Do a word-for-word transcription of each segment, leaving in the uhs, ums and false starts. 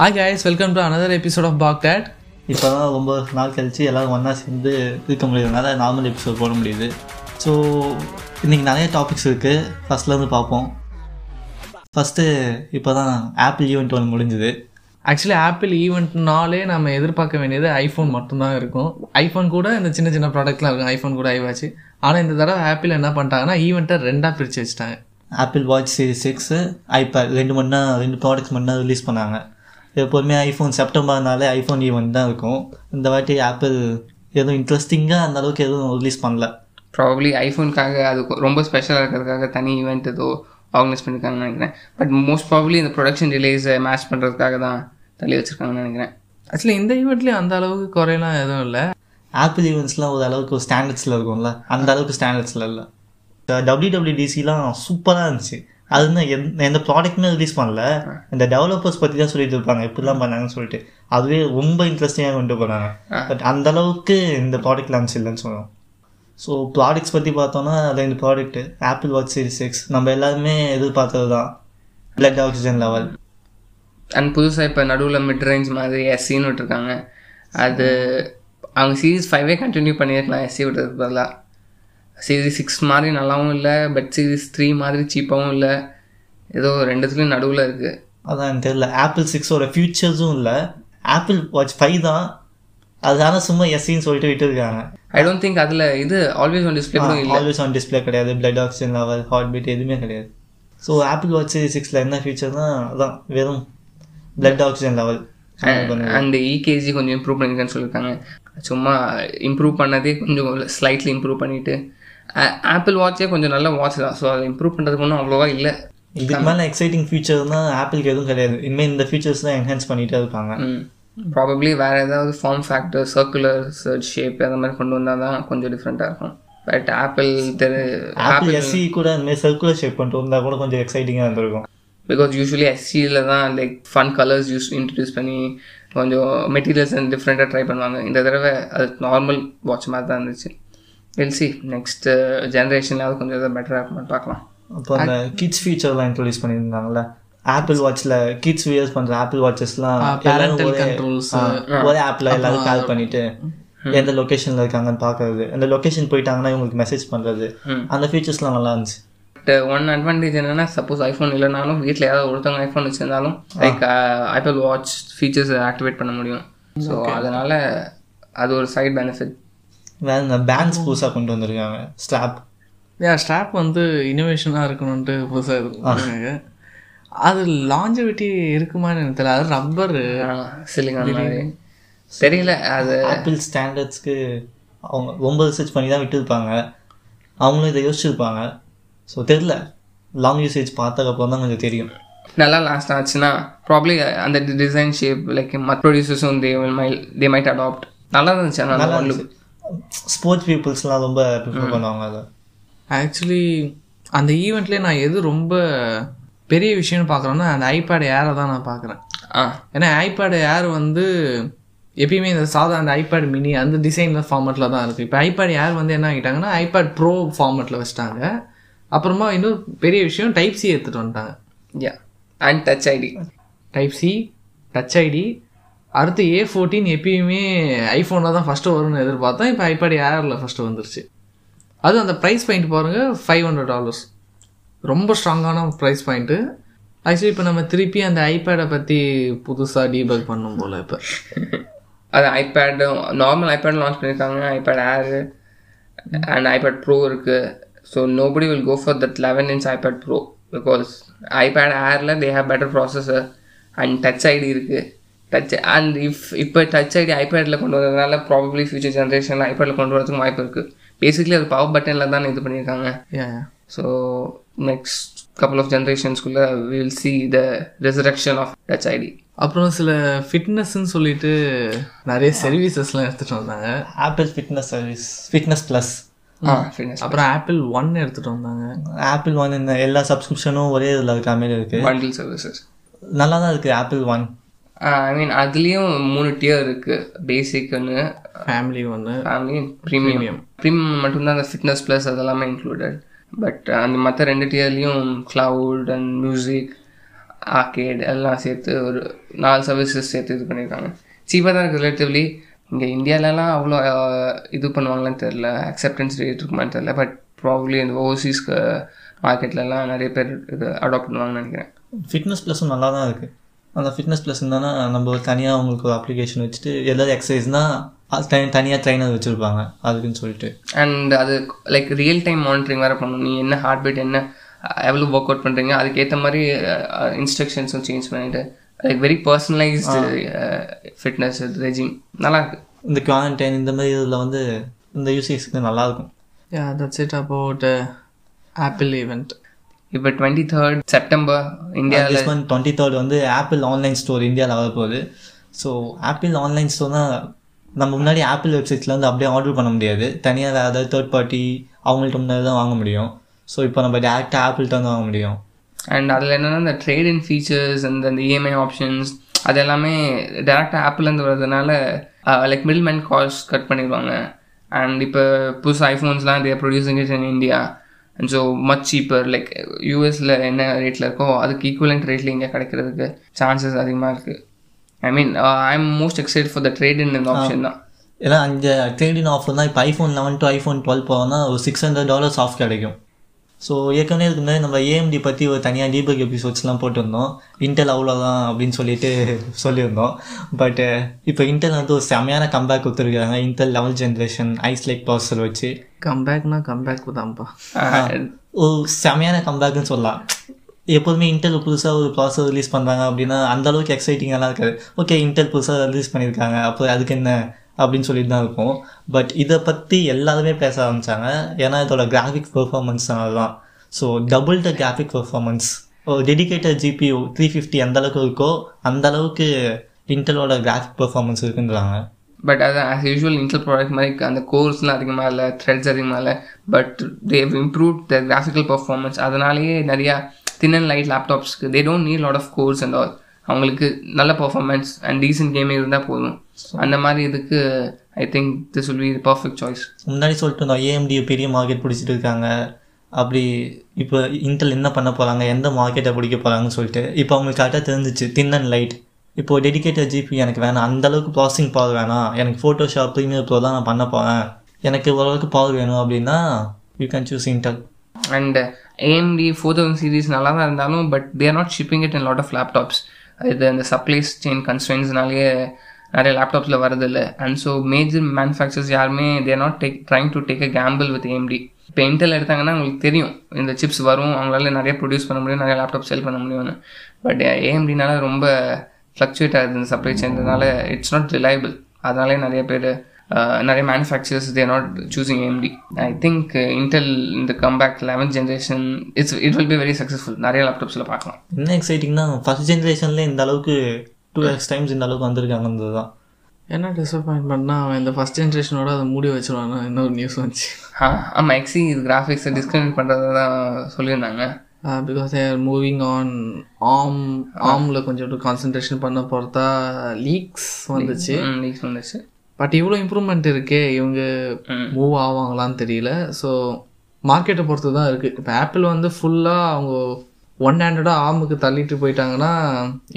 Hi guys, welcome to another episode of back date. இப்போ தான் ரொம்ப நாள் கழித்து எல்லோரும் ஒன்றா சேர்ந்து இருக்க முடியறதுனால நார்மல் எபிசோட் போட முடியுது. ஸோ இன்றைக்கி நிறைய டாபிக்ஸ் இருக்குது. ஃபஸ்ட்லேருந்து பார்ப்போம். ஃபஸ்ட்டு இப்போ தான் ஆப்பிள் ஈவெண்ட் ஒன்று முடிஞ்சுது. ஆக்சுவலி ஆப்பிள் ஈவெண்ட்னாலே நம்ம எதிர்பார்க்க வேண்டியது ஐஃபோன் மட்டும்தான் இருக்கும். ஐஃபோன் கூட இந்த சின்ன சின்ன ப்ராடக்ட்லாம் இருக்கும், ஐஃபோன் கூட ஐவாச்சு. ஆனால் இந்த தடவை ஆப்பிள் என்ன பண்ணிட்டாங்கன்னா ஈவெண்ட்டை ரெண்டாக பிரித்து வச்சுட்டாங்க. Apple watch series six, iPad ரெண்டு மணி நேரம் ரெண்டு ப்ராடக்ட்ஸ் மணி நேரம் ரிலீஸ் பண்ணாங்க. எப்போதுமே ஐஃபோன் செப்டம்பர்னாலே ஐஃபோன் ஈவெண்ட் தான் இருக்கும். இந்த வாட்டி ஆப்பிள் எதுவும் இன்ட்ரெஸ்டிங்காக அந்த அளவுக்கு எதுவும் ரிலீஸ் பண்ணல. ப்ராபப்ளி ஐஃபோனுக்காக அது ரொம்ப ஸ்பெஷலாக இருக்கிறதுக்காக தனி ஈவெண்ட் ஏதோ ஆர்கனைஸ் பண்ணியிருக்காங்கன்னு நினைக்கிறேன். பட் மோஸ்ட் ப்ராபப்ளி இந்த ப்ரொடக்ஷன் டிலேஸை மேட்ச் பண்ணுறதுக்காக தான் தள்ளி வச்சுருக்காங்கன்னு நினைக்கிறேன். ஆக்சுவலி இந்த ஈவெண்ட்லேயும் அந்த அளவுக்கு குறையெல்லாம் எதுவும் இல்லை. ஆப்பிள் ஈவெண்ட்ஸ்லாம் ஒரு அளவுக்கு ஸ்டாண்டர்ட்ஸில் இருக்கும்ல, அந்த அளவுக்கு ஸ்டாண்டர்ட்ஸில் இல்லை. டபிள்யூடபிள்யூடிசிலாம் சூப்பராக இருந்துச்சு. அது வந்து எந்த எந்த ப்ராடக்ட்டுமே ரிலீஸ் பண்ணல, இந்த டெவலப்பர்ஸ் பற்றி தான் சொல்லிட்டு இருப்பாங்க எப்படிலாம் பண்ணாங்கன்னு சொல்லிட்டு. அதுவே ரொம்ப இன்ட்ரெஸ்டிங்காக கொண்டு போனாங்க. பட் அந்தளவுக்கு இந்த ப்ராடக்ட் லான்ச் இல்லைன்னு சொல்லுவோம். ஸோ ப்ராடக்ட்ஸ் பற்றி பார்த்தோன்னா ரெண்டு product, Apple watch series six நம்ம எல்லாருமே எதிர்பார்த்தது தான், பிளட் ஆக்சிஜன் லெவல். அண்ட் புதுசாக இப்போ நடுவில் மிட் ரேஞ்ச் மாதிரி எஸ்சின்னு விட்டுருக்காங்க. அது அவங்க சீரிஸ் ஃபைவே கண்டினியூ பண்ணியிருக்கலாம் எஸ்சி விட்டுறதுக்கு பதிலாக. சீரிஸ் சிக்ஸ் மாதிரி நல்லாவும் இல்லை, பட் சீரிஸ் த்ரீ மாதிரி சீப்பாகவும் இல்லை. ஏதோ ரெண்டுத்துலேயும் நடுவில் இருக்குது. அதான் எனக்கு தெரியல, ஆப்பிள் சிக்ஸோட ஃபியூச்சர்ஸும் இல்லை. ஆப்பிள் வாட்ச் ஃபைவ் தான், அதனால சும்மா எஸ்சின்னு சொல்லிட்டு விட்டு இருக்காங்க. ஐ டோன்ட் திங்க் அதில் இது ஆல்வேஸ் ஆன் டிஸ்பிளே இல்லை, ஆல்வேஸ் ஆன் டிஸ்பிளே கிடையாது, blood oxygen level, heartbeat எதுவுமே கிடையாது. ஸோ ஆப்பிள் வாட்ச் சீரிஸ் சிக்ஸில் என்ன ஃபியூச்சர்னா அதான் வெறும் blood oxygen level and ECG கொஞ்சம் இம்ப்ரூவ் பண்ணியிருக்கேன்னு சொல்லியிருக்காங்க. சும்மா இம்ப்ரூவ் பண்ணதே கொஞ்சம் ஸ்லைட்லி இம்ப்ரூவ் பண்ணிவிட்டு. ஆப்பிள் வாட்சே கொஞ்சம் நல்ல வாட்ச் தான், ஸோ அதை இம்ப்ரூவ் பண்ணுறதுக்கு ஒன்றும் அவ்வளோவா இல்லை. இதுக்கு மேலே எக்ஸைட்டிங் ஃபியூச்சர்னால் ஆப்பிளுக்கு எதுவும் கிடையாது. இனிமேல் இந்த ஃபியூச்சர்ஸ் தான் என்ஹான்ஸ் பண்ணிகிட்டே இருப்பாங்க. ப்ராபப்ளி வேறு ஏதாவது form factor, circular search shape அந்த மாதிரி கொண்டு வந்தால் தான் கொஞ்சம் டிஃப்ரெண்ட்டாக இருக்கும். பட் ஆப்பிள் தெரு ஆப்பிள் எஸ்சி கூட அதுமாதிரி சர்க்குலர் ஷேப் பண்ணிட்டு வந்தால் கூட கொஞ்சம் எக்ஸைட்டிங்காக இருந்திருக்கும். பிகாஸ் யூஸ்வலி எஸ்சியில் தான் like fun colours use introduce பண்ணி கொஞ்சம் மெட்டீரியல்ஸ் அண்ட் டிஃப்ரெண்ட்டாக ட்ரை பண்ணுவாங்க. இந்த தடவை அது நார்மல் வாட்ச் மாதிரி தான் இருந்துச்சு. எல்சி நெக்ஸ்ட் ஜென்ரேஷன்லாவது கொஞ்சம் எதாவது பெட்டராக இருக்குமான்னு பார்க்கலாம். அப்போ அந்த கிட்ஸ் ஃபியூச்சர்லாம் இன்ட்ரடியூஸ் பண்ணியிருந்தாங்களே ஆப்பிள் வாட்சில். கிட்ஸ் வியர்ஸ் பண்ணுற ஆப்பிள் வாட்சஸ்லாம் ஒரே ஆப்பில் எல்லாரும் கால் பண்ணிவிட்டு எந்த லொக்கேஷனில் இருக்காங்கன்னு பார்க்குறது, அந்த லொக்கேஷன் போயிட்டாங்கன்னா இவங்களுக்கு மெசேஜ் பண்ணுறது, அந்த ஃபியூச்சர்ஸ்லாம் நல்லா இருந்துச்சு. பட் ஒன் அட்வான்டேஜ் என்னென்னா, சப்போஸ் ஐஃபோன் இல்லைனாலும் வீட்டில் ஏதாவது ஒருத்தவங்க ஐஃபோன் வச்சுருந்தாலும் like Apple watch features activate பண்ண முடியும். ஸோ அதனால் அது ஒரு சைட் பெனிஃபிட். வேறு இந்த பேண்ட்ஸ் புதுசாக கொண்டு வந்திருக்காங்க, ஸ்ட்ராப். ஏன் ஸ்ட்ராப் வந்து இனோவேஷனாக இருக்கணும்ன்ட்டு புதுசாக இருக்காங்க. அது லாஞ்சவிட்டி இருக்குமான்னு எனக்கு தெரியல. அது ரப்பர் சிலிக்கான் தெரியல. அது ஆப்பிள் ஸ்டாண்டர்ட்ஸ்க்கு அவங்க ரொம்ப ரிசர்ச் பண்ணி தான் விட்டுருப்பாங்க. அவங்களும் இதை யோசிச்சுருப்பாங்க. ஸோ தெரில, லாங் யூசேஜ் பார்த்ததுக்கப்புறம் தான் கொஞ்சம் தெரியும். நல்லா லாஸ்ட் ஆச்சுன்னா ப்ராப்ளி அந்த டிசைன் ஷேப் லைக் மற்ற ப்ரொடியூசர்ஸும் they will mile they might adapt. நல்லா இருந்துச்சு. ஆனால் நல்லா ஸ்போர்ட்ஸ் பீப்புள்ஸ்லாம் ரொம்ப ப்ரிஃபர் பண்ணுவாங்க அதை. ஆக்சுவலி அந்த ஈவெண்ட்லேயே நான் எது ரொம்ப பெரிய விஷயம்னு பார்க்குறேன்னா அந்த ஐபேட் ஏரை தான் நான் பார்க்குறேன். ஆ ஏன்னா ஐபேட் ஏர் வந்து எப்பயுமே இந்த சாதா அந்த ஐபேட் மினி அந்த டிசைனில் ஃபார்மெட்டில் தான் இருக்குது. இப்போ ஐபேட் ஏர் வந்து என்ன ஆகிட்டாங்கன்னா ஐபேட் ப்ரோ ஃபார்மெட்டில் வச்சுட்டாங்க. அப்புறமா இன்னொரு பெரிய விஷயம், டைப் சி எடுத்துகிட்டு வந்துட்டாங்க. Yeah and touch ID, type C, touch ID. அடுத்து ஏ ஃபோர்டீன் எப்பயுமே ஐஃபோனில் தான் ஃபஸ்ட்டு வரும்னு எதிர்பார்த்தோம். இப்போ ஐபேட் ஏரில் ஃபஸ்ட்டு வந்துருச்சு. அதுவும் அந்த ப்ரைஸ் பாயிண்ட் பாருங்கள், ஃபைவ் ஹண்ட்ரட் டாலர்ஸ் ரொம்ப ஸ்ட்ராங்கான ப்ரைஸ் பாயிண்ட்டு. ஆக்சுவலி இப்போ நம்ம திருப்பி அந்த ஐபேடை பற்றி புதுசாக டீபக் பண்ணும் போல். இப்போ அது ஐபேடு நார்மல் ஐபேட் லான்ச் பண்ணியிருக்காங்க, iPad Air and iPad Pro இருக்குது. So nobody will go for that eleven inch iPad Pro because iPad Air la they have better processor and Touch I D irukku touch and if ipo Touch I D iPad la kondu varadhanaala probably future generation la iPad la kondu varadhukku vaaipu irukku. Basically adu power button la dhaan idu pannirukanga. Yeah, yeah. So next couple of generations kulla we will see the resurrection of Touch I D. அப்புறம் சில ஃபிட்னஸ்ன்னு சொல்லிட்டு நிறைய சர்வீசஸ்லாம் எடுத்துட்டு வந்தாங்க. Apple Fitness Service, Fitness Plus, அப்புறம் Apple one எடுத்துகிட்டு வந்தாங்க. Apple one இந்த எல்லா சப்ஸ்கிரிப்ஷனும் ஒரே இதில் இருக்கிற மாதிரி இருக்குது. பண்டில் சர்வீசஸ் நல்லா தான் இருக்குது ஆப்பிள் ஒன். ஐ மீன் அதுலேயும் மூணு டியர் இருக்குது, பேசிக் ஒன்று, ஃபேமிலி ஒன்று, ஃபேமிலி ப்ரீமியம். ப்ரீமியம் மட்டும்தான் அந்த ஃபிட்னஸ் ப்ளஸ் அதெல்லாமே இன்க்ளூடட். பட் அந்த மற்ற ரெண்டு டியர்லேயும் க்ளவுட் அண்ட் மியூசிக் ஆர்கேட் எல்லாம் சேர்த்து ஒரு நாலு சர்வீசஸ் சேர்த்து இது பண்ணியிருக்காங்க. சீப்பாக தான் இருக்குது ரிலேட்டிவ்லி. இங்கே இந்தியாவிலலாம் அவ்வளோ இது பண்ணுவாங்களான்னு தெரில, அக்செப்டன்ஸ் ரேட் இருக்குமான்னு தெரில. பட் ப்ராபப்லி இந்த ஓவர்சீஸ் மார்க்கெட்லலாம் நிறைய பேர் இது அடாப்ட் பண்ணுவாங்கன்னு நினைக்கிறேன். ஃபிட்னஸ் ப்ளஸும் நல்லா தான் இருக்குது. அந்த ஃபிட்னஸ் ப்ளஸ் இருந்தானா நம்ம தனியாக அவங்களுக்கு ஒரு அப்ளிகேஷன் வச்சுட்டு ஏதாவது எக்ஸசைஸ்னால் அது தனியாக ட்ரைனர் வச்சுருப்பாங்க அதுக்குன்னு சொல்லிட்டு. அண்ட் அது லைக் ரியல் டைம் மானிட்டரிங் வேறு பண்ணணும். நீ என்ன ஹார்ட் பீட் என்ன எவ்வளோ ஒர்க் அவுட் பண்ணுறீங்க அதுக்கேற்ற மாதிரி இன்ஸ்ட்ரக்ஷன்ஸும் சேஞ்ச் பண்ணிட்டு like very personalised fitness regime நல்லாயிருக்கு. இந்த குவாரண்டைன் இந்த மாதிரி இதில் வந்து இந்த யூசேஜ்க்கு நல்லாயிருக்கும். Yeah that's it about Apple event. இப்போ டுவெண்ட்டி தேர்ட் செப்டம்பர் இந்தியாவில் டுவெண்ட்டி தேர்ட் வந்து ஆப்பிள் ஆன்லைன் ஸ்டோர் இந்தியாவில் வரப்போகுது. ஸோ ஆப்பிள் ஆன்லைன் ஸ்டோர்னால் நம்ம முன்னாடி ஆப்பிள் வெப்சைட்ஸில் வந்து அப்படியே ஆர்டர் பண்ண முடியாது, தனியாக அதாவது தேர்ட் பார்ட்டி அவங்கள்ட்ட முன்னாடி தான் வாங்க முடியும். ஸோ இப்போ நம்ம டேரெக்டாக ஆப்பிள்கிட்ட வந்து வாங்க முடியும். அண்ட் அதில் என்னென்னா இந்த ட்ரேட் இன் ஃபீச்சர்ஸ் அந்த அந்த இஎம்ஐ ஆப்ஷன்ஸ் அது எல்லாமே டேரெக்டாக ஆப்பிள்லேருந்து வர்றதுனால like middle man cost cut பண்ணிடுவாங்க. அண்ட் இப்போ புதுசு ஐஃபோன்ஸ்லாம் they are producing it in India. And so much cheaper like யூஎஸில் என்ன ரேட்டில் இருக்கோ அதுக்கு ஈக்குவலண்ட் ரேட்டில் இங்கே கிடைக்கிறதுக்கு சான்சஸ் அதிகமாக இருக்குது. I mean I M most excite for the trade in option தான். ஏன்னா அங்கே ட்ரேட் இன் ஆஃபர் தான். இப்போ iPhone eleven to iPhone twelve போகணும்னா ஒரு சிக்ஸ் ஹண்ட்ரட் டாலர்ஸ் ஆஃப் கிடைக்கும். ஸோ ஏற்கனவே இதுக்கு முன்னாடி நம்ம ஏஎம்டி பற்றி ஒரு தனியாக டீபக் எபிசோட்ஸ்லாம் போட்டிருந்தோம். இன்டெல் அவ்வளோதான் அப்படின்னு சொல்லிட்டு சொல்லியிருந்தோம். பட் இப்போ இன்டெல் வந்து ஒரு செமையான கம்பேக் கொடுத்துருக்காங்க. Intel level generation ice lakh processor வச்சு கம்பேக்னா கம்பேக் தான்ப்பா, ஒரு செமையான கம்பேக்குன்னு சொல்லலாம். எப்போதுமே இன்டெல் புதுசாக ஒரு ப்ராசஸர் ரிலீஸ் பண்ணுறாங்க அப்படின்னா அந்தளவுக்கு எக்ஸைட்டிங்கெல்லாம் இருக்காது. ஓகே இன்டெல் புதுசாக ரிலீஸ் பண்ணியிருக்காங்க அப்போ அதுக்கு என்ன அப்படின்னு சொல்லிட்டு தான் இருக்கும். பட் இதை பற்றி எல்லாருமே பேச ஆரம்பித்தாங்க. ஏன்னா இதோட கிராஃபிக்ஸ் பெர்ஃபார்மன்ஸ் அதுதான். So double the graphic performance ஒரு டெடிக்கேட்டட் ஜிபியூ த்ரீ ஃபிஃப்டி எந்தளவுக்கு இருக்கோ அந்தளவுக்கு இன்டெலோட கிராஃபிக் பெர்ஃபார்மன்ஸ் இருக்குன்றாங்க. பட் அது ஆஸ் யூஸ்வல் இன்டெல் ப்ராடக்ட் மாதிரி அந்த கோர்ஸ்லாம் அதிகமாக இல்லை, த்ரெட்ஸ் அதிகமாக இல்லை. But they improve the graphical performance. அதனாலேயே நிறையா தின் அண்ட் லைட் லேப்டாப்ஸ்க்கு they don't need lot of cores and all. அவங்களுக்கு நல்ல பெர்ஃபார்மன்ஸ் அண்ட் டீசன்ட் கேமிங் இருந்தால் போதும். அந்த மாதிரி இதுக்கு I think this will be the perfect choice. முன்னாடி சொல்லிட்டு இருந்தோம் ஏஎம்டி பெரிய மார்க்கெட் பிடிச்சிட்டு இருக்காங்க அப்படி. இப்போ இன்டெல் என்ன பண்ண போகிறாங்க, எந்த மார்க்கெட்டை பிடிக்க போகிறாங்கன்னு சொல்லிட்டு இப்போ அவங்களுக்கு கரெக்டாக தெரிஞ்சிச்சு. தின் அண்ட் லைட் இப்போது டெடிக்கேட்டட் ஜிபி எனக்கு வேணாம், அந்தளவுக்கு ப்ராசஸிங் பவர் வேணாம், எனக்கு ஃபோட்டோஷாப் ப்ரீமியர் ப்ரோ தான் நான் பண்ண போகிறேன், எனக்கு ஓரளவுக்கு பவர் வேணும் அப்படின்னா you can choose Intel. And AMD four thousand series நல்லா தான் இருந்தாலும் but they are not shipping it in lot of laptops. இது அந்த சப்ளை செயின் கன்ஸ்ட்ரெயின்ஸ்னாலேயே நிறைய லேப்டாப்ஸில் வரதில்லை. அண்ட் ஸோ மேஜர் மேனுஃபேக்சர்ஸ் யாருமே they are not take trying to take a gamble with AMD. இப்போ Intel எடுத்தாங்கன்னா அவங்களுக்கு தெரியும் இந்த சிப்ஸ் வரும், அவங்களால நிறைய ப்ரொடியூஸ் பண்ண முடியும், நிறைய லேப்டாப் செல் பண்ண முடியும்னு. பட் ஏஎம்டினால ரொம்ப ஃப்ளக்சுவேட் ஆகுது இந்த சப்ளை செயின்றதுனால. It's not reliable. அதனாலே நிறைய பேர் நிறைய manufacturers they are not choosing AMD. I think Intel இந்த comeback eleventh generation it's it will be very successful. நிறைய லேப்டாப்ஸில் பார்க்கலாம். என்ன எக்ஸைட்டிங்னா ஃபர்ஸ்ட் ஜென்ரேஷன்லேயே இந்த அளவுக்கு டூ எக்ஸ் டைம்ஸ் இந்த அளவுக்கு வந்திருக்காங்கன்றது தான். என்ன டிசப்பாயின்ட்மெண்ட்னா அவன் இந்த ஃபஸ்ட் ஜென்ரேஷனோட அதை மூடி வச்சுருவாங்க. இன்னொரு நியூஸ் வந்துச்சு. ஆ ஆமாம், எக்ஸி இது கிராஃபிக்ஸை டிஸ்கனெக்ட் பண்ணுறதை தான் சொல்லியிருந்தாங்க. Because I are moving on ARM ஆமில் கொஞ்சம் கான்சன்ட்ரேஷன் பண்ண போகிறதா லீக்ஸ் வந்துச்சு லீக்ஸ் வந்துச்சு பட் இவ்வளோ இம்ப்ரூவ்மெண்ட் இருக்கே, இவங்க மூவ் ஆவாங்களான்னு தெரியல. ஸோ மார்க்கெட்டை பொறுத்து தான் இருக்குது. இப்போ ஆப்பிள் வந்து ஃபுல்லாக அவங்க ஒன் ஹேண்டடாக ஆர்முக்கு தள்ளிட்டு போயிட்டாங்கன்னா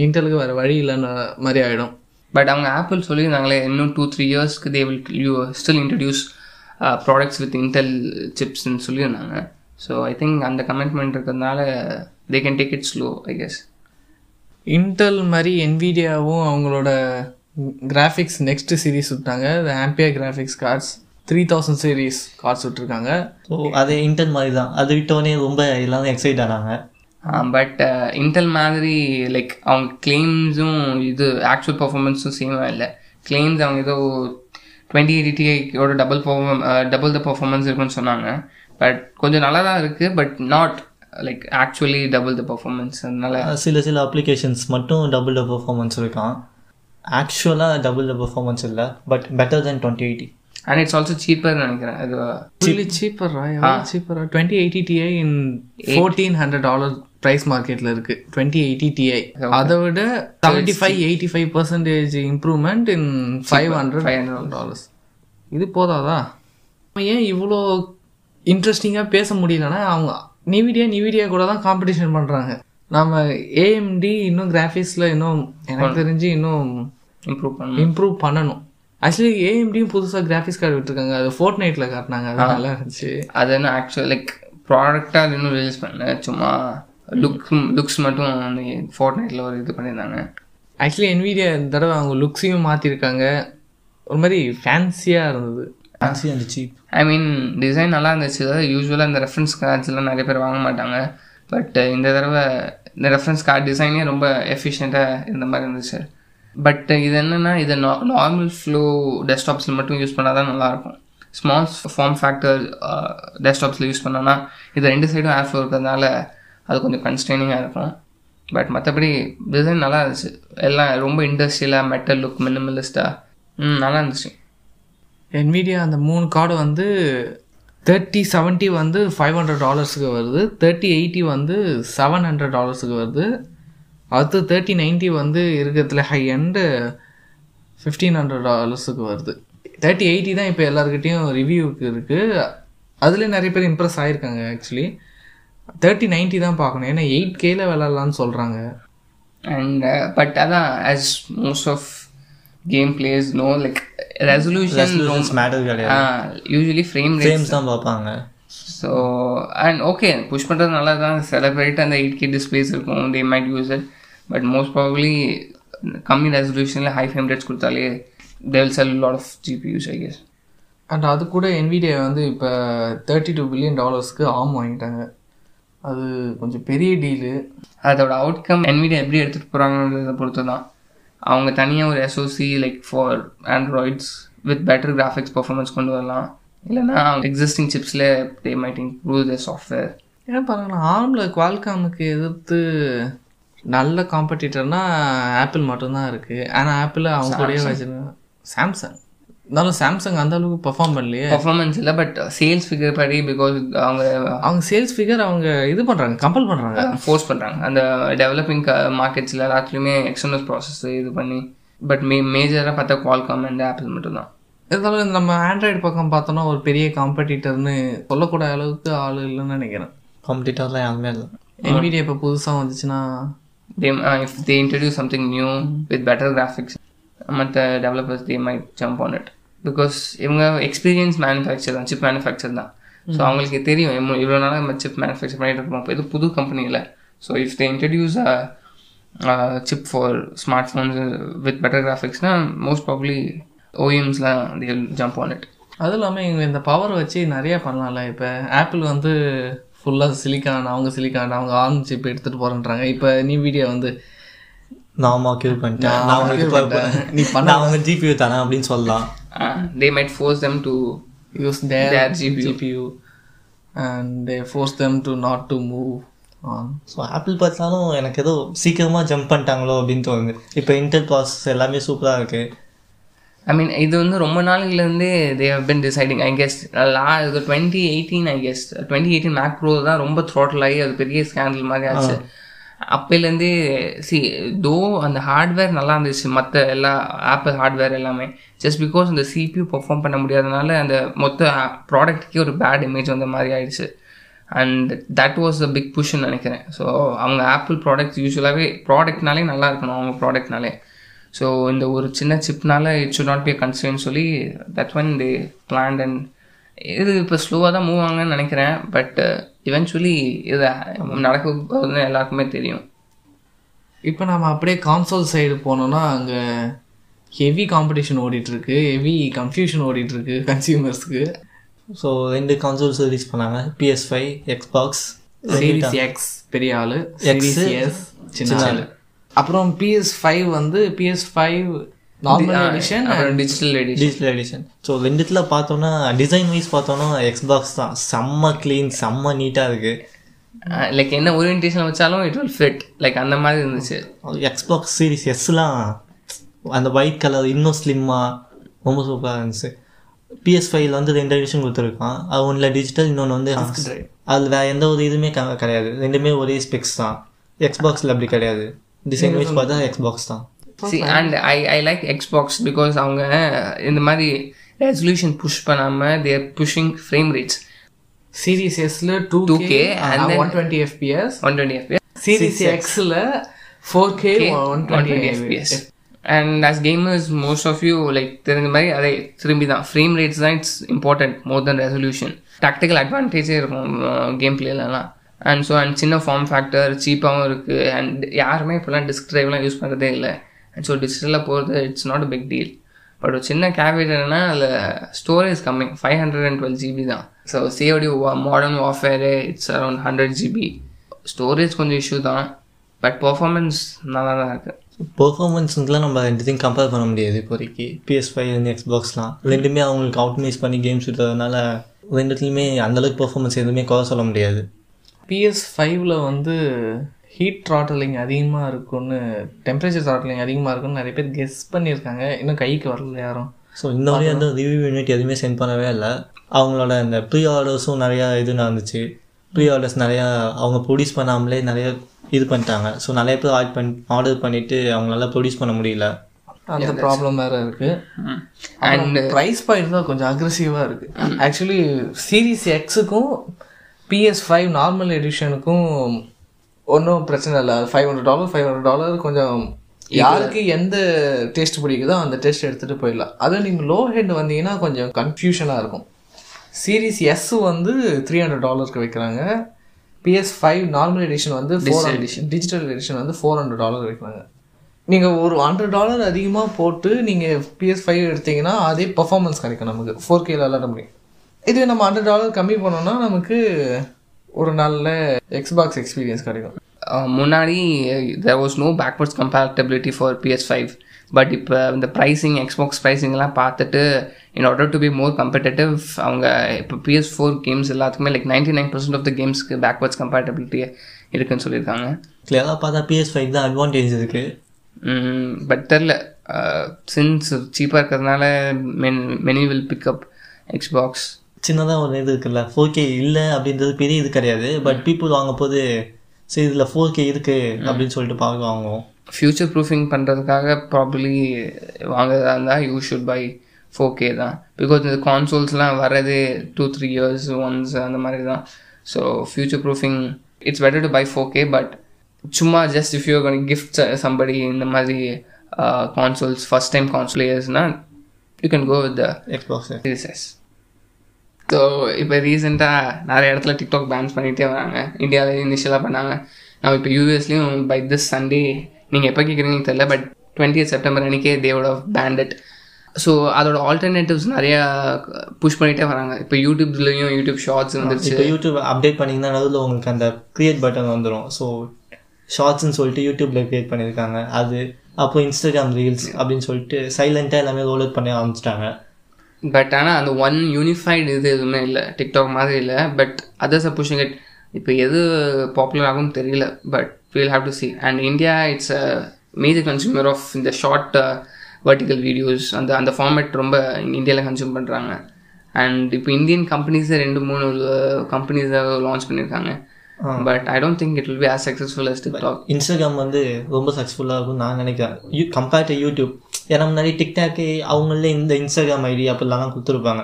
இன்டெலுக்கு வேறு வழி இல்லைன்னு மாதிரி ஆகிடும். பட் அவங்க ஆப்பிள் சொல்லியிருந்தாங்களே இன்னும் டூ த்ரீ இயர்ஸ்க்கு they will you still introduce products with Intel சிப்ஸ்ன்னு சொல்லியிருந்தாங்க. ஸோ ஐ திங்க் அந்த கமிட்மெண்ட் இருக்கிறதுனால they can take it slow I guess. Intel மாதிரி என்விடியாவும் அவங்களோட கிராஃபிக்ஸ் நெக்ஸ்ட் சீரீஸ் விட்டாங்க. Ampere graphics cards three thousand series cards விட்டுருக்காங்க. ஸோ அதே இன்டெல் மாதிரி தான். அது விட்டோடனே ரொம்ப எல்லாரும் எக்ஸைட் ஆனாங்க. பட் இன்டெல் மாதிரி லைக் அவங்க கிளைம்ஸும் இது ஆக்சுவல் பர்ஃபார்மன்ஸும் சேமாக இல்லை. கிளைம்ஸ் அவங்க ஏதோ டுவெண்ட்டி எயிட்டி டிஐயோட double perform double the performance இருக்குன்னு சொன்னாங்க. பட் கொஞ்சம் நல்லா தான் இருக்குது, but not like actually double the performance. அதனால சில சில அப்ளிகேஷன்ஸ் மட்டும் டபுள் த பர்ஃபார்மன்ஸ் இருக்கான், ஆக்சுவலாக டபுள் த பர்ஃபார்மன்ஸ் இல்லை. But better than twenty eighty and it's also cheaper nanikiren adu really cheaper right ah. cheaper twenty eighty Ti in fourteen hundred dollars price market la irukku. twenty eighty Ti adavida seventy-five eighty-five percent improvement in five hundred dollars. idu podada yen ivlo interesting ah pesa mudiyalana avanga Nvidia Nvidia kuda dhaan competition pandranga. நம்ம AMD இன்னும் கிராஃபிக்ஸில் இன்னும் எனக்கு தெரிஞ்சு இன்னும் improve பண்ணணும் improve பண்ணணும் actually ஏஎம்டியும் புதுசாக கிராஃபிக்ஸ் கார்டு விட்டுருக்காங்க, அது ஃபோர்ட் நைட்டில் காட்டினாங்க, அது நல்லா இருந்துச்சு. அது என்ன ஆக்சுவலி லைக் ப்ராடக்டாக அது இன்னும் ரிலீஸ் பண்ணல, சும்மா லுக் லுக்ஸ் மட்டும் ஃபோர்ட் நைட்டில் ஒரு இது பண்ணியிருந்தாங்க. ஆக்சுவலி என்விடியா இந்த தடவை அவங்க லுக்ஸையும் மாற்றிருக்காங்க, ஒரு மாதிரி ஃபேன்சியாக இருந்தது. ஃபேன்சியாக இருந்துச்சு, ஐ மீன் டிசைன் நல்லா இருந்துச்சு. அதாவது யூஸ்வலாக இந்த ரெஃபரன்ஸ் கார்ட்ஸ்லாம் நிறைய பேர் வாங்க மாட்டாங்க, பட் இந்த தடவை இந்த ரெஃபரன்ஸ் கார்டு டிசைனே ரொம்ப எஃபிஷியண்ட்டாக இருந்த மாதிரி இருந்துச்சு. பட் இது என்னென்னா இதை நா நார்மல் ஃப்ளோ டெஸ்க்டாப்ஸில் மட்டும் யூஸ் பண்ணால் தான் நல்லாயிருக்கும். ஸ்மால் ஃபார்ம் ஃபேக்டர் டெஸ்க்டாப்ஸில் யூஸ் பண்ணோன்னா இது ரெண்டு சைடும் ஆஃப் இருக்கிறதுனால அது கொஞ்சம் கன்ஸ்ட்ரெய்னிங்காக இருக்கும். பட் மற்றபடி டிசைன் நல்லா இருந்துச்சு, எல்லாம் ரொம்ப இண்டஸ்ட்ரியலாக மெட்டல் லுக் மினிமலிஸ்டாக ம் நல்லா இருந்துச்சு. என்விடியா அந்த மூணு கார்டு வந்து தேர்ட்டி செவன்ட்டி வந்து ஃபைவ் ஹண்ட்ரட் டாலர்ஸுக்கு வருது, தேர்ட்டி எயிட்டி வந்து செவன் ஹண்ட்ரட் டாலர்ஸுக்கு வருது, அடுத்து தேர்ட்டி நைன்ட்டி வந்து இருக்கிறதுல ஹை அண்டு ஃபிஃப்டீன் ஹண்ட்ரட் டாலர்ஸுக்கு வருது. தேர்ட்டி எயிட்டி தான் இப்போ எல்லாருக்கிட்டையும் ரிவ்யூவுக்கு இருக்குது, அதிலே நிறைய பேர் இம்ப்ரெஸ் ஆகியிருக்காங்க. ஆக்சுவலி தேர்ட்டி நைன்ட்டி தான் பார்க்கணும், ஏன்னா எயிட் கேல விளாட்லான்னு சொல்கிறாங்க. அண்ட் பட் அதான் as most of game plays no like resolution matter கிடையாது, யூஸ்வலி ஃப்ரேம் ரேட்ஸ் தான் பார்ப்பாங்க. ஸோ அண்ட் ஓகே புஷ் பண்ணுறது நல்லா தான், செலிப்ரேட் அந்த எயிட் கே டிஸ்பிளேஸ் இருக்கும், they might use it, but most probably கம்மி ரெசல்யூஷனில் ஹை ஃப்ரேம் ரேட்ஸ் கொடுத்தாலே they will sell lot of GPUs I guess. And அது கூட என்விடியா வந்து இப்போ தேர்ட்டி டூ பில்லியன் டாலர்ஸ்க்கு ஆம் வாங்கிட்டாங்க, அது கொஞ்சம் பெரிய டீலு. அதோட அவுட்கம் என்விடியா எப்படி எடுத்துகிட்டு போகிறாங்கன்றதை பொறுத்து தான். அவங்க தனியாக ஒரு SOC like for androids with better graphics performance கொண்டு வரலாம், இல்லைனா அவங்க எக்ஸிஸ்டிங் சிப்ஸில் they might improve the software. ஏன்னா பாருங்கன்னா ஆர்மில் குவால்காமுக்கு எதிர்த்து நல்ல காம்படிட்டர்னால் ஆப்பிள் மட்டும்தான் இருக்குது, ஆனால் ஆப்பிள் அவங்க கூடயே வச்சுருக்காங்க சாம்சங். இருந்தாலும் சாம்சங் அந்த அளவுக்கு பெர்ஃபார்ம் பண்ணலையே, பெர்ஃபார்மன்ஸ் இல்லை, பட் சேல்ஸ் ஃபிகர் படி பிகாஸ் அவங்க அவங்க சேல்ஸ் ஃபிகர் அவங்க இது பண்ணுறாங்க, கம்பல் பண்ணுறாங்க, ஃபோர்ஸ் பண்ணுறாங்க அந்த டெவலப்பிங் மார்க்கெட்ஸில் எல்லாத்துலேயுமே எக்ஸ்டர்னல் ப்ராசஸ் இது பண்ணி. பட் மே மேஜராக பார்த்தா குவால்காம் அண்ட் ஆப்பிள் மட்டும்தான். இருந்தாலும் நம்ம ஆண்ட்ராய்டு பக்கம் பார்த்தோம்னா ஒரு பெரிய காம்படிட்டர்னு சொல்லக்கூட அளவுக்கு ஆள் இல்லைன்னு நினைக்கிறேன். காம்படிட்டர்லாம் யாருமே இல்லை. என்விடியா இப்போ புதுசாக வந்துச்சுன்னா if they introduce something new with better graphics மற்ற developers they might jump on it, because இவங்க எக்ஸ்பீரியன்ஸ் மேனுஃபேக்சர் தான், சிப் மேனுஃபேக்சர் தான். ஸோ அவங்களுக்கு தெரியும் இவ்வளோ நாளாக நம்ம சிப் மேனுஃபேக்சர் பண்ணிட்டு இருக்கோம், இப்போ இது புது கம்பெனியில். So if they introduce chip for smart phones with better கிராஃபிக்ஸ்னால் மோஸ்ட் ப்ராபப்லி ஓஎம்ஸ்லாம் they will jump on it. அதுவும் இல்லாமல் இவங்க இந்த பவர் வச்சு நிறையா பண்ணலாம்ல. இப்போ ஆப்பிள் வந்து ஃபுல்லாக சிலிக்கான் அவங்க சிலிக்கான் அவங்க ஆர்ம் சிப் எடுத்துகிட்டு போகிறேன்றாங்க. இப்போ என்விடியா வந்து நாம கியூர் பண்ணிட்டேன் நீ பண்ண அவங்க ஜிபியூ தானே அப்படின்னு சொல்லலாம். they might force them to use their, their GPU. GPU and they force them to not to move on. So Apple பார்த்தாலும் எனக்கு ஏதோ சீக்கிரமாக ஜம்ப் பண்ணிட்டாங்களோ அப்படின்னு தோணுது. இப்போ இன்டெல் ப்ராசஸ் எல்லாமே சூப்பராக இருக்குது. ஐ மீன் இது வந்து ரொம்ப நாளிலேருந்தே they have been deciding. I guess லா இது twenty eighteen I guess twenty eighteen Mac Pro தான் ரொம்ப த்ராட்டில் ஆகி அது பெரிய ஸ்கேண்டல் மாதிரி ஆச்சு. அப்போலேருந்து சி தோ அந்த ஹார்ட்வேர் நல்லா இருந்துச்சு மற்ற எல்லா ஆப்பிள் ஹார்ட்வேர் எல்லாமே, ஜஸ்ட் பிகாஸ் அந்த சிபியூ பெர்ஃபார்ம் பண்ண முடியாதனால அந்த மொத்த ப்ராடக்ட்டுக்கே ஒரு பேட் இமேஜ் வந்த மாதிரி ஆயிடுச்சு. And that was a big புஷ்ன்னு நினைக்கிறேன். ஸோ அவங்க ஆப்பிள் ப்ராடக்ட்ஸ் யூஸ்வலாகவே ப்ராடக்ட்னாலே நல்லா இருக்கணும் அவங்க ப்ராடக்ட்னாலே. ஸோ இந்த ஒரு சின்ன சிப்னால it should not be a concern சொல்லி that one they planned. And இது இப்போ ஸ்லோவாக தான் மூவ் ஆகுங்கன்னு நினைக்கிறேன், பட் இவென்ச்சுவலி இது நடக்க போகுதுன்னு எல்லாருக்குமே தெரியும். இப்போ நம்ம அப்படியே கான்சோல் சைடு போனோம்னா அங்கே ஹெவி காம்படிஷன் ஓடிட்டுருக்கு, ஹெவி கன்ஃபியூஷன் ஓடிட்டுருக்கு கன்சியூமர்ஸ்க்கு. ஸோ ரெண்டு கான்சோல்ஸ் ரிலீஸ் பண்ணாங்க, PS five Xbox series X பெரிய ஆள், சீரிஸ் எஸ் சின்ன ஆள். அப்புறம் பிஎஸ் ஃபைவ் வந்து PS five normal edition and digital edition digital edition so ரெண்டுத்துல பார்த்தோன்னா டிசைன் வைஸ் பார்த்தோன்னா எக்ஸ்பாக்ஸ் தான் செம்ம க்ளீன் செம்ம நீட்டாக இருக்குது. லைக் என்ன ஓரியன்டேஷன் வச்சாலும் இட் வில் ஃபிட் லைக் அந்த மாதிரி இருந்துச்சு. எக்ஸ்பாக்ஸ் சீரிஸ் எஸ்லாம் அந்த ஒயிட் கலர் இன்னும் ஸ்லிம்மாக ரொம்ப சூப்பராக இருந்துச்சு. பிஎஸ் ஃபைவ்ல வந்து ரெண்டு எடிஷன் கொடுத்துருக்கான், அது ஒன்றில் டிஜிட்டல் இன்னொன்று வந்து ஹாஸ்க் ட்ரைவ், அதில் வேறு எந்த ஒரு இதுவுமே கிடையாது, ரெண்டுமே ஒரே ஸ்பெக்ஸ் தான். எக்ஸ்பாக்ஸில் அப்படி கிடையாது, டிசைன் வைஸ் பார்த்தா எக்ஸ்பாக்ஸ் தான். See, and I I like Xbox because அவங்க இந்த மாதிரி resolution push பண்ணாமல் they are pushing frame rates. Series S-ல two K and one twenty F P S. one twenty F P S. Series X ல four K one twenty F P S. And as gamers, most of you like தெரிஞ்ச மாதிரி அதே திரும்பி தான் frame rates தான் it's important more then resolution. Tactical அட்வான்டேஜே இருக்கும் game பிளேலலாம். அண்ட் ஸோ அண்ட் சின்ன ஃபார்ம் ஃபேக்டர் சீப்பாகவும் இருக்குது. அண்ட் யாருமே இப்போலாம் டிஸ்க் ட்ரைவ்லாம் யூஸ் பண்ணுறதே இல்லை. அண்ட் ஸோ டிஜிட்டலாக போகிறது it's not a big deal. But ஒரு சின்ன கேவேட் என்னென்னா அதில் ஸ்டோரேஜ் கம்மி, five hundred and twelve GB தான். So COD modern warfare it's around hundred GB. Storage கொஞ்சம் இஷ்யூ தான், பட் பெர்ஃபார்மன்ஸ் நல்லா தான் இருக்குது. பெர்ஃபார்மன்ஸ்லாம் நம்ம எதுவும் கம்பேர் பண்ண முடியாது இப்போதைக்கு. P S five வந்து எக்ஸ்பாக்ஸ்லாம் ரெண்டுமே அவங்களுக்கு ஆப்டிமைஸ் பண்ணி கேம்ஸ் விடுறதுனால ரெண்டுத்துலையுமே அந்தளவுக்கு பெர்ஃபார்மன்ஸ் எதுவுமே குறை சொல்ல முடியாது. P S five வந்து ஹீட் த்ராட்டலிங் அதிகமாக இருக்குன்னு, டெம்பரேச்சர் த்ராட்டலிங் அதிகமாக இருக்குன்னு நிறைய பேர் கெஸ் பண்ணியிருக்காங்க. இன்னும் கைக்கு வரல யாரும். ஸோ இந்த மாதிரி வந்து ரிவ்யூ யூனிட் எதுவுமே சென்ட் பண்ணவே இல்லை. அவங்களோட இந்த ப்ரீ ஆர்டர்ஸும் நிறையா இது நடந்துச்சு. ப்ரீ ஆர்டர்ஸ் நிறையா அவங்க ப்ரொடியூஸ் பண்ணாமலே நிறைய இது பண்ணிட்டாங்க. ஸோ நிறைய பேர் ஆட் பண் ஆர்டர் பண்ணிவிட்டு அவங்களால ப்ரொடியூஸ் பண்ண முடியல. அந்த ப்ராப்ளம் வேறு இருக்குது. அண்ட் ப்ரைஸ் பாயிண்ட் தான் கொஞ்சம் அக்ரெசிவாக இருக்குது. ஆக்சுவலி சீரிஸ் எக்ஸுக்கும் பிஎஸ் ஃபைவ் நார்மல் எடிஷனுக்கும் ஒன்றும் பிரச்சனை இல்லை. Five hundred dollar five hundred dollar கொஞ்சம் யாருக்கு எந்த டேஸ்ட் பிடிக்குதோ அந்த டேஸ்ட் எடுத்துகிட்டு போயிடலாம். அதுவும் நீங்கள் லோ ஹெட் வந்தீங்கன்னா கொஞ்சம் கன்ஃபியூஷனாக இருக்கும். சீரிஸ் எஸ் வந்து த்ரீ ஹண்ட்ரட் டாலருக்கு வைக்கிறாங்க. பிஎஸ் ஃபைவ் நார்மல் எடிஷன் வந்து டிஜிட்டல் எடிஷன் வந்து ஃபோர் ஹண்ட்ரட் டாலர் வைக்கிறாங்க. நீங்கள் ஒரு ஹண்ட்ரட் டாலர் அதிகமாக போட்டு நீங்கள் பிஎஸ் ஃபைவ் எடுத்தீங்கன்னா அதே பர்ஃபார்மன்ஸ் கிடைக்கும் நமக்கு, ஃபோர் கேல விளாட முடியும். இதுவே நம்ம ஹண்ட்ரட் டாலர் கம்மி பண்ணோம்னா நமக்கு ஒரு நல்ல எக்ஸ்பாக்ஸ் எக்ஸ்பீரியன்ஸ் கிடைக்கும். முன்னாடி there was no backwards compatibility for P S five. But இப்போ இந்த ப்ரைஸிங் எக்ஸ்பாக்ஸ் ப்ரைஸிங்லாம் பார்த்துட்டு in order to be more competitive அவங்க இப்போ P S four கேம்ஸ் எல்லாத்துக்குமே like ninety nine percent of the கேம்ஸ்க்கு பேக்வர்ட்ஸ் கம்பேட்டபிலிட்டி இருக்குன்னு சொல்லியிருக்காங்க. கிளியராக பார்த்தா P S five தான் அட்வான்டேஜ் இருக்குது. பட் தெரில, சின்ஸ் சீப்பாக இருக்கிறதுனால many will pick up Xbox. சின்னதாக ஒரு இது இருக்குல்ல, ஃபோர் கே இல்லை அப்படின்றது பெரிய இது கிடையாது. பட் பீப்புள் வாங்கும் போது சரி இதில் ஃபோர் கே இருக்குது அப்படின்னு சொல்லிட்டு பார்க்க வாங்குவோம். ஃபியூச்சர் ப்ரூஃபிங் பண்ணுறதுக்காக ப்ராபப்ளி வாங்குறதா இருந்தால் you should buy four K தான். பிகாஸ் இந்த கான்சோல்ஸ்லாம் வர்றது டூ த்ரீ இயர்ஸ் ஒன்ஸ் அந்த மாதிரி தான். So future proofing it's better to buy four K. But சும்மா just if you gift somebody இந்த மாதிரி கான்சோல்ஸ் ஃபர்ஸ்ட் டைம் கான்சோல் பிளேயர்ஸ்னால் you can go with the Xbox Series S. So இப்போ ரீசெண்டாக நிறைய இடத்துல டிக்டாக் பேன்ஸ் பண்ணிகிட்டே வராங்க. இந்தியாவிலேயும் இனிஷியலாக பண்ணாங்க. நம்ம இப்போ யூஎஸ்லேயும் பை திஸ் சண்டே, நீங்கள் எப்போ கேட்குறீங்கன்னு தெரியல, பட் டுவெண்ட்டி செப்டம்பர் அன்றைக்கே தேவோட பேண்டட். ஸோ அதோட ஆல்டர்னேட்டிவ்ஸ் நிறையா புஷ் பண்ணிகிட்டே வராங்க. இப்போ யூடியூப்லேயும் யூடியூப் ஷார்ட்ஸ் வந்துருச்சு. யூடியூப் அப்டேட் பண்ணிங்கன்னா அதில் உங்களுக்கு அந்த க்ரியேட் பட்டன் வந்துடும். ஸோ ஷார்ட்ஸ்ன்னு சொல்லிட்டு யூடியூப்பில் க்ரியேட் பண்ணியிருக்காங்க. அது அப்புறம் இன்ஸ்டாகிராம் ரீல்ஸ் அப்படின்னு சொல்லிட்டு சைலண்ட்டாக எல்லாமே ரோல் அவுட் பண்ணி ஆரம்பிச்சிட்டாங்க. பட் ஆனால் அந்த ஒன் யூனிஃபைடு இது எதுவுமே இல்லை, டிக்டாக் மாதிரி இல்லை. But others are pushing it. இப்போ எது பாப்புலர் ஆகும் தெரியல, but we'll have to see. And India it's a major consumer of இந்த ஷார்ட் வெர்டிக்கல் வீடியோஸ். அந்த அந்த ஃபார்மேட் ரொம்ப இந்தியாவில் கன்சியூம் பண்ணுறாங்க. அண்ட் இப்போ இந்தியன் கம்பெனிஸே ரெண்டு மூணு கம்பெனிஸ் லான்ச் பண்ணியிருக்காங்க. But I don't think it will be as successful as TikTok. Instagram வந்து ரொம்ப சக்ஸஸ்ஃபுல்லாக இருக்கும் நான் நினைக்கிறேன் யூ கம்பேர்ட் டு யூடியூப். ஏன்னா முன்னாடி டிக்டாக்கு அவங்களே இந்த இன்ஸ்டாகிராம் ஐடி அப்படிலாம் கொடுத்துருப்பாங்க.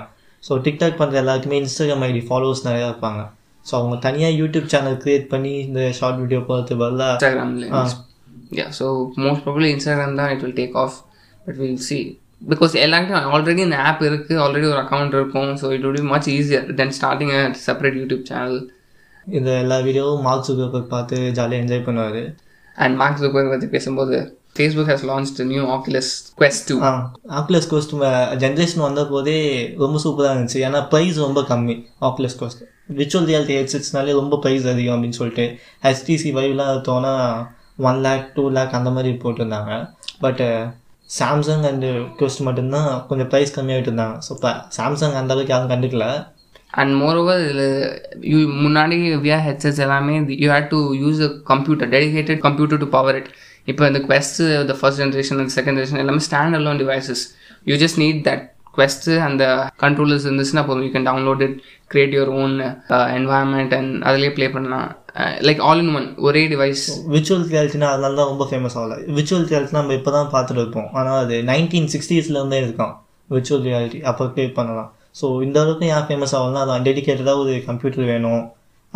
ஸோ டிக்டாக் பண்ணுற எல்லாருக்குமே இன்ஸ்டாகிராம் ஐடி ஃபாலோவர்ஸ் நிறையா இருப்பாங்க. ஸோ அவங்க தனியாக யூடியூப் சேனல் கிரியேட் பண்ணி இந்த ஷார்ட் வீடியோ பார்த்து பதிலாக இன்ஸ்டாகிராமில். ஸோ மோஸ்ட் ப்ராபப்லி இன்ஸ்டாகிராம் தான் it will take off. But will see, because எல்லாருக்கும் ஆல்ரெடி இந்த ஆப் இருக்குது, ஆல்ரெடி ஒரு அக்கௌண்ட் இருக்கும். So it will be much easier then starting a separate YouTube channel. இந்த எல்லா வீடியோவும் மார்க் ஜூக்கர்பர்க் பார்த்து ஜாலியாக என்ஜாய் பண்ணுவார். அண்ட் மார்க் ஜூக்கர்பர்க் பற்றி பேசும்போது Facebook has launched new Oculus Quest two. Oculus Quest generation வந்த போதே ரொம்ப சூப்பராக இருந்துச்சு. ஏன்னா ப்ரைஸ் ரொம்ப கம்மி. ஆக்குலஸ் குவெஸ்ட் விர்ச்சுவல் ரியாலிட்டி ஹெட்செட்ஸ்னாலே ரொம்ப ப்ரைஸ் அதிகம் அப்படின்னு சொல்லிட்டு H T C வைவ்லாம் எடுத்தோன்னா ஒன் லேக் டூ லேக் அந்த மாதிரி போட்டிருந்தாங்க. பட் சாம்சங் அண்டு குவெஸ்ட் மட்டும்தான் கொஞ்சம் ப்ரைஸ் கம்மியாகிட்டு இருந்தாங்க. ஸோ இப்போ சாம்சங் அந்தளவுக்கு யாரும் கண்டுக்கல. And moreover, you முன்னாடி விஆர் ஹெட்செட்ஸ் எல்லாமே you had to use a computer, dedicated computer to power it. இப்போ இந்த Quest the first generation and second generation எல்லாமே stand alone devices. You just need that Quest அந்த controllers இருந்துச்சுன்னா போதும். You can download it, create your own environment and அதிலே play பண்ணலாம். Like all in one, ஒரே device. Virtual ரியாலிட்டினா அதனால தான் ரொம்ப ஃபேமஸ் ஆகல. விர்ச்சுவல் ரியாலிட்டி நம்ம இப்போ தான் பார்த்துட்டு இருக்கோம். ஆனால் அது நைன்டீன் சிக்ஸ்டீஸில் இருந்தே இருக்கோம் விர்ச்சுவல் ரியாலிட்டி. அப்போ ப்ளே பண்ணலாம். ஸோ இந்த அளவுக்கு ஏன் ஃபேமஸ் ஆகும்னா அதான் டெடிக்கேட்டடாக ஒரு கம்ப்யூட்டர் வேணும்,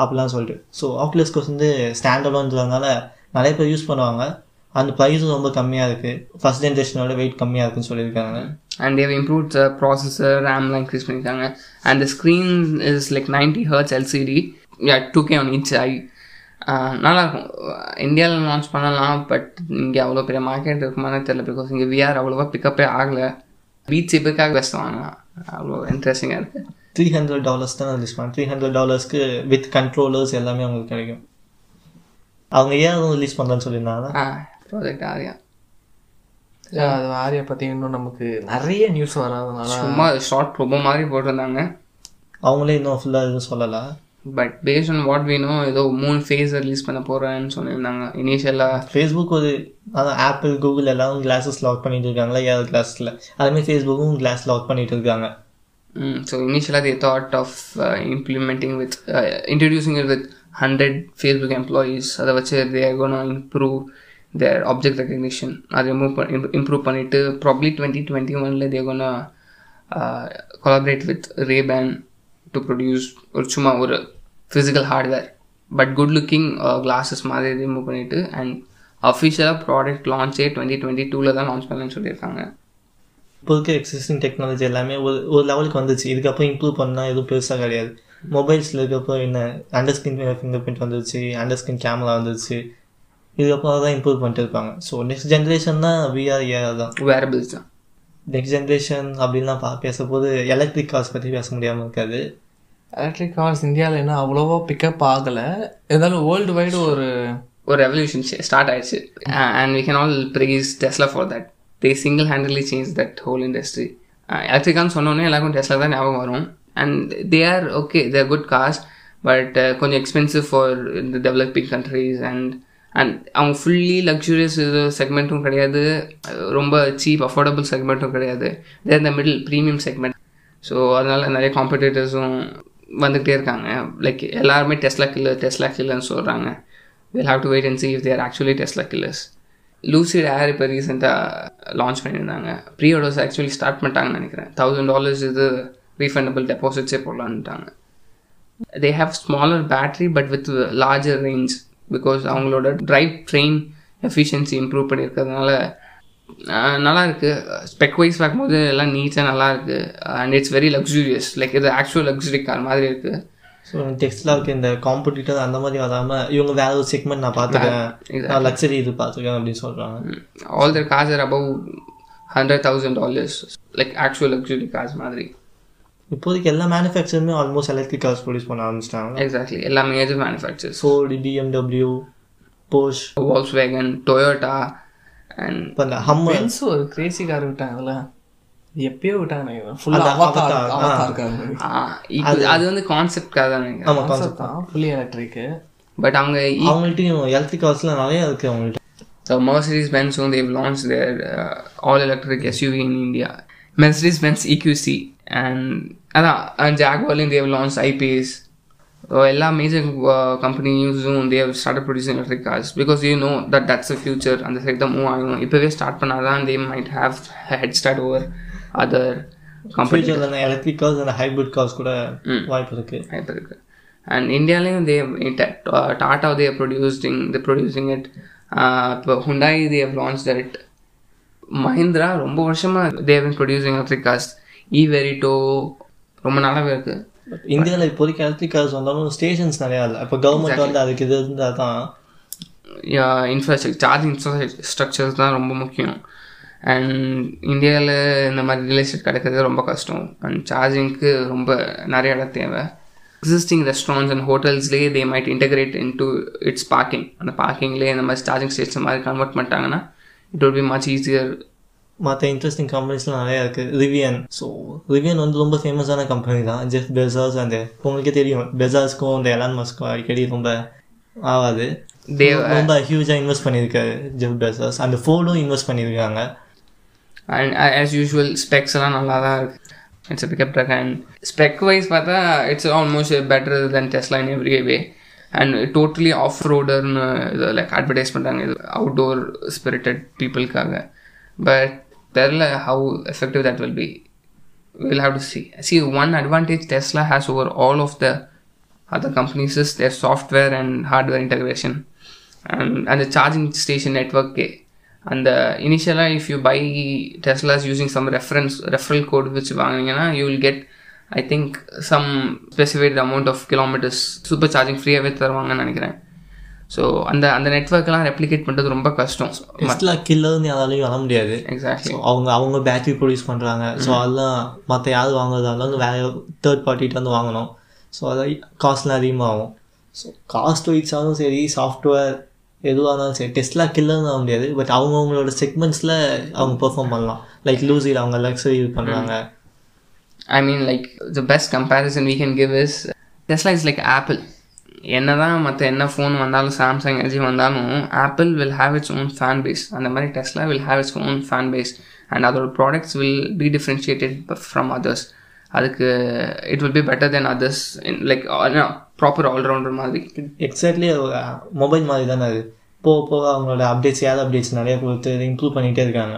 அப்படிலாம் சொல்லிட்டு. ஸோ ஆக்குலஸ் குவெஸ்ட் வந்து ஸ்டாண்டர்டுன்றதுனால நிறைய பேர் யூஸ் பண்ணுவாங்க. அந்த ப்ரைஸும் ரொம்ப கம்மியாக இருக்குது, ஃபர்ஸ்ட் ஜென்ரேஷனோட வெயிட் கம்மியாக இருக்குன்னு சொல்லியிருக்காங்க. And they have improved the processor, RAM லாம் increase பண்ணிருக்காங்க. And the screen is like ninety hertz L C D, yeah, two K on each eye. நல்லாயிருக்கும். இந்தியாவில் லான்ச் பண்ணலாம், பட் இங்கே அவ்வளோ பெரிய மார்க்கெட் இருக்குமானே தெரியல. பிகாஸ் இங்கே விஆர் அவ்வளோவா பிக்கப்பே ஆகலை. பீச் எப்பக்காக பெஸ்ட் வாங்கலாம், அவ்வளோ இன்ட்ரெஸ்டிங்காக இருக்குது. த்ரீ ஹண்ட்ரட் டாலர்ஸ் தான் ரிலீஸ் பண்ணேன். த்ரீ ஹண்ட்ரட் டாலர்ஸ்க்கு வித் கண்ட்ரோலர்ஸ் எல்லாமே அவங்களுக்கு கிடைக்கும். அவங்க ஏன் அதுவும் ரிலீஸ் பண்ணலான்னு சொல்லியிருந்தாங்க ப்ராஜெக்ட் ஆரியா. அது ஆரியா பற்றி இன்னும் நமக்கு நிறைய நியூஸ் வராதனால சும்மா ஷார்ட் ப்ரோமோ மாதிரி போட்டிருந்தாங்க. அவங்களே இன்னும் ஃபுல்லாக எதுவும் சொல்லலை. But based on what we know ஏதோ மூணு ஃபேஸ் ரிலீஸ் பண்ண போகிறேன்னு சொல்லியிருந்தாங்க இனிஷியலாக. ஃபேஸ்புக் ஒரு அதான் ஆப்பிள் கூகுள் எல்லாரும் கிளாஸஸ் லாக் பண்ணிட்டு இருக்காங்களா, ஏதாவது கிளாஸில் அதுமாதிரி ஃபேஸ்புக்கும் கிளாஸ் லாக் பண்ணிட்டு இருக்காங்க. So initially they thought of uh, implementing with uh, introducing it with one hundred Facebook employees. Otherwise they are going to improve their object recognition or remove improve பண்ணிட்டு probably twenty twenty-one they are going to uh, collaborate with Ray-Ban to produce ஒரு சும்மா ஒரு physical hardware but good looking uh, glasses மாதிரி remove பண்ணிட்டு and official product launch twenty twenty-two ல தான் launch பண்ணனும்னு சொல்லிருக்காங்க. இப்போ இருக்க எக்ஸிஸ்டிங் டெக்னாலஜி எல்லாமே ஒரு ஒரு லெவலுக்கு வந்துச்சு. இதுக்கப்புறம் இம்ப்ரூவ் பண்ணால் எதுவும் பெருசாக கிடையாது. மொபைல்ஸில் இருக்கப்புறம் என்ன அண்டர் ஸ்கிரீன் ஃபிங்கர் பிரிண்ட் வந்துருச்சு, அண்டர் ஸ்கிரீன் கேமரா வந்துருச்சு, இதுக்கப்புறம் அதான் இம்ப்ரூவ் பண்ணிட்டு இருப்பாங்க. ஸோ நெக்ஸ்ட் ஜென்ரேஷன் தான் விஆர் ஏஆர் தான் வேரபிள்ஸ் தான் நெக்ஸ்ட் ஜென்ரேஷன் அப்படின்லாம் பா பேச போது எலக்ட்ரிக் கார்ஸ் பற்றி பேச முடியாமல் இருக்காது. எலக்ட்ரிக் கார்ஸ் இந்தியாவில் என்ன அவ்வளோவா பிக்கப் ஆகலை, இருந்தாலும் வேர்ல்டு வைடு ஒரு ஒரு ரெவல்யூஷன் ஸ்டார்ட் ஆயிடுச்சு. And we can all praise Tesla for that. They single-handedly changed that whole industry. Electric cars சொன்னோனே எல்லாருக்கும் Tesla தான் ஞாபகம் வரும். And they are okay, they are good cars, but கொஞ்சம் uh, expensive for the developing countries. And and அவங்க fully luxurious செக்மெண்ட்டும் கிடையாது, ரொம்ப cheap affordable செக்மெண்ட்டும் கிடையாது. They are in the middle premium segment. So அதனால நிறைய காம்படிட்டர்ஸும் வந்துகிட்டே இருக்காங்க. லைக் எல்லாருமே Tesla killer, Tesla killerன்னு சொல்கிறாங்க. We'll have to wait and see if they are actually Tesla killers. Lucid Air இப்போ ரீசெண்டாக லான்ச் பண்ணியிருந்தாங்க. ப்ரீ ஆர்டர்ஸ் ஆக்சுவலி ஸ்டார்ட் பண்ணிட்டாங்கன்னு நினைக்கிறேன். தௌசண்ட் டாலர்ஸ் இது ரீஃபண்டபிள் டெபாசிட்ஸே போடலான்ட்டாங்க. They have smaller battery but with larger range because அவங்களோட drive train efficiency improve பண்ணியிருக்கிறதுனால நல்லாயிருக்கு. ஸ்பெக் வைஸ் பார்க்கும்போது எல்லாம் நீட்டாக நல்லாயிருக்கு. And it's very luxurious, like இது ஆக்சுவல் லக்ஸுரி கார் மாதிரி இருக்குது. ஸோ டெக்ஸ்லாவுக்கு இந்த காம்படிட்டர் அந்த மாதிரி வராமல் இவங்க வேற ஒரு செக்மெண்ட் நான் பார்த்துக்கேன், நான் லக்ஸரி இது பார்த்துக்கேன் அப்படின்னு சொல்கிறாங்க. All Dhar cars are above hundred thousand dollars like actual luxury cars மாதிரி. இப்போதைக்கு எல்லா மேனுஃபேக்சருமே ஆல்மோஸ்ட் எலக்ட்ரிக் கார்ஸ் ப்ரொடியூஸ் பண்ண ஆரம்பிச்சிட்டாங்க. எக்ஸாக்ட்லி எல்லா major manufacturers Ford, BMW, Bosch, Volkswagen, Toyota and இப்போ அந்த ஹம்மர்ஸ் ஒரு கிரேசி கார் விட்டாங்க. அதில் எப்பயோ விட்டாங்க. அது வந்து கான்செப்டாக தான் ஃபுல்லி எலக்ட்ரிக்கு. பட் அவங்க அவங்கள்ட்டையும் எலக்ட்ரிக் கார்ஸ்லாம் நிறையா இருக்குது அவங்கள்ட்ட. ஸோ மெர்சிடிஸ் பென்ஸ் வந்து they've launch their all electric SUV in India. Mercedes Benz EQC and அதான் ஜாக்வார்லையும் தேவ் லான்ச் ஐ-பேஸ். எல்லா மேஜர் கம்பெனிஸும் they've start up producing electric cars because you know that that's a future. அந்த side தான் move ஆகணும். இப்போவே start பண்ணால் தான் they might have head start over other companies. Electric cars and hybrid cars கூட வாய்ப்பு இருக்குது வாய்ப்பு இருக்குது அண்ட் இந்தியாவிலையும் they Tata they producing they producing it. இப்போ Hyundai they have launch that. Mahindra ரொம்ப வருஷமாக they have been producing electric cars. E Verito ரொம்ப நல்லாவே இருக்குது. பட் இந்தியாவில் இப்போதைக்கு எலக்ட்ரிக் கார்ஸ் வந்தாலும் ஸ்டேஷன்ஸ் நிறையா இல்லை. இப்போ கவர்மெண்ட் வந்து அதுக்கு இது இருந்தால் தான் இன்ஃப்ராஸ்ட்ரக்சர் சார்ஜிங் ஸ்ட்ரக்சர்ஸ் தான் ரொம்ப முக்கியம். அண்ட் இந்தியாவில் இந்த மாதிரி ரியல் எஸ்டேட் கிடைக்கிறது ரொம்ப கஷ்டம். அண்ட் சார்ஜிங்க்கு ரொம்ப நிறைய இடம் தேவை. எக்ஸிஸ்டிங் ரெஸ்டாரண்ட்ஸ் அண்ட் ஹோட்டல்ஸ்லேயே they might integrate into its parking. அந்த பார்க்கிங்லேயே இந்த மாதிரி சார்ஜிங் ஸ்டேஷன் மாதிரி கன்வெர்ட் பண்ணிட்டாங்கன்னா it will be much easier. மற்ற இன்ட்ரெஸ்டிங் கம்பெனிஸ்லாம் நிறையா இருக்குது. ரிவியன் ஸோ ரிவியன் வந்து ரொம்ப ஃபேமஸான கம்பெனி தான். ஜெஃப் பெசாஸ் அந்த உங்களுக்கே தெரியும், பெசாஸ்க்கும் அந்த எலான் மஸ்க்கும் அடிக்கடி ரொம்ப ஆகாது. ரொம்ப ஹியூஜாக இன்வெஸ்ட் பண்ணியிருக்காரு ஜெஃப் பெசாஸ். அந்த ஃபோர்டும் இன்வெஸ்ட் பண்ணியிருக்காங்க. அண்ட் ஆஸ் யூஷுவல் ஸ்பெக்ஸ் எல்லாம் நல்லா தான் இருக்குது. It's pickup truck and spec wise பார்த்தா it's almost better then Tesla in every way. And totally off ரோடர்னு இது லைக் அட்வர்டைஸ் பண்ணுறாங்க, இது அவுட்டோர் ஸ்பிரிட்டட் பீப்புளுக்காக. பட் தெரில how effective that will be. We'll have to see. See, one advantage Tesla has over all of the other companies is their software and hardware integration and, and the charging station network. And the initially, if you buy Teslas using some reference referral code which you will get, I think, some specified amount of kilometers supercharging free with Tarvanga. So, and the, and the network la replicate pandrathu romba kashtam. Tesla killer nu yadalum vara mudiyadhu. Exactly. So avanga avanga battery produce pandranga. So alla matha yaad vaanguradhaala vera third party la ndu vaanganum. So adha cost la adhigama agum. So cost wise avum seri software எதுவானாலும் சரி டெஸ்ட்லாம் கில்லன்னு ஆக முடியாது. But அவங்கவுங்களோட செக்மெண்ட்ஸில் அவங்க perform பண்ணலாம். Like லூஸில் அவங்க luxury இது பண்ணுறாங்க. I mean like the best comparison we can give is Tesla is like Apple. என்ன தான் மற்ற என்ன ஃபோன் வந்தாலும் சாம்சங் எல்ஜி வந்தாலும் Apple will have its own fan base. அந்த மாதிரி Tesla will have its own fan base and அதோட products will be differentiated from others. அதுக்கு it will be better then others in like proper all rounder மாதிரி. Exactly mobile மாதிரி தானே அது. போக போக அவங்களோட அப்டேட்ஸ் ஏதாவது அப்டேட்ஸ் நிறைய கொடுத்து இம்ப்ரூவ் பண்ணிகிட்டே இருக்காங்க.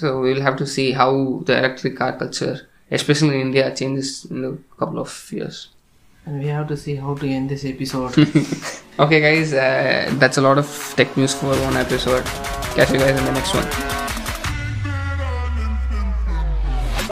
So we will have to see how the electric car culture especially in India changes in a couple of years. And we have to see how to end this episode. Okay guys, uh, that's a lot of tech news for one episode. Catch you guys in the next one.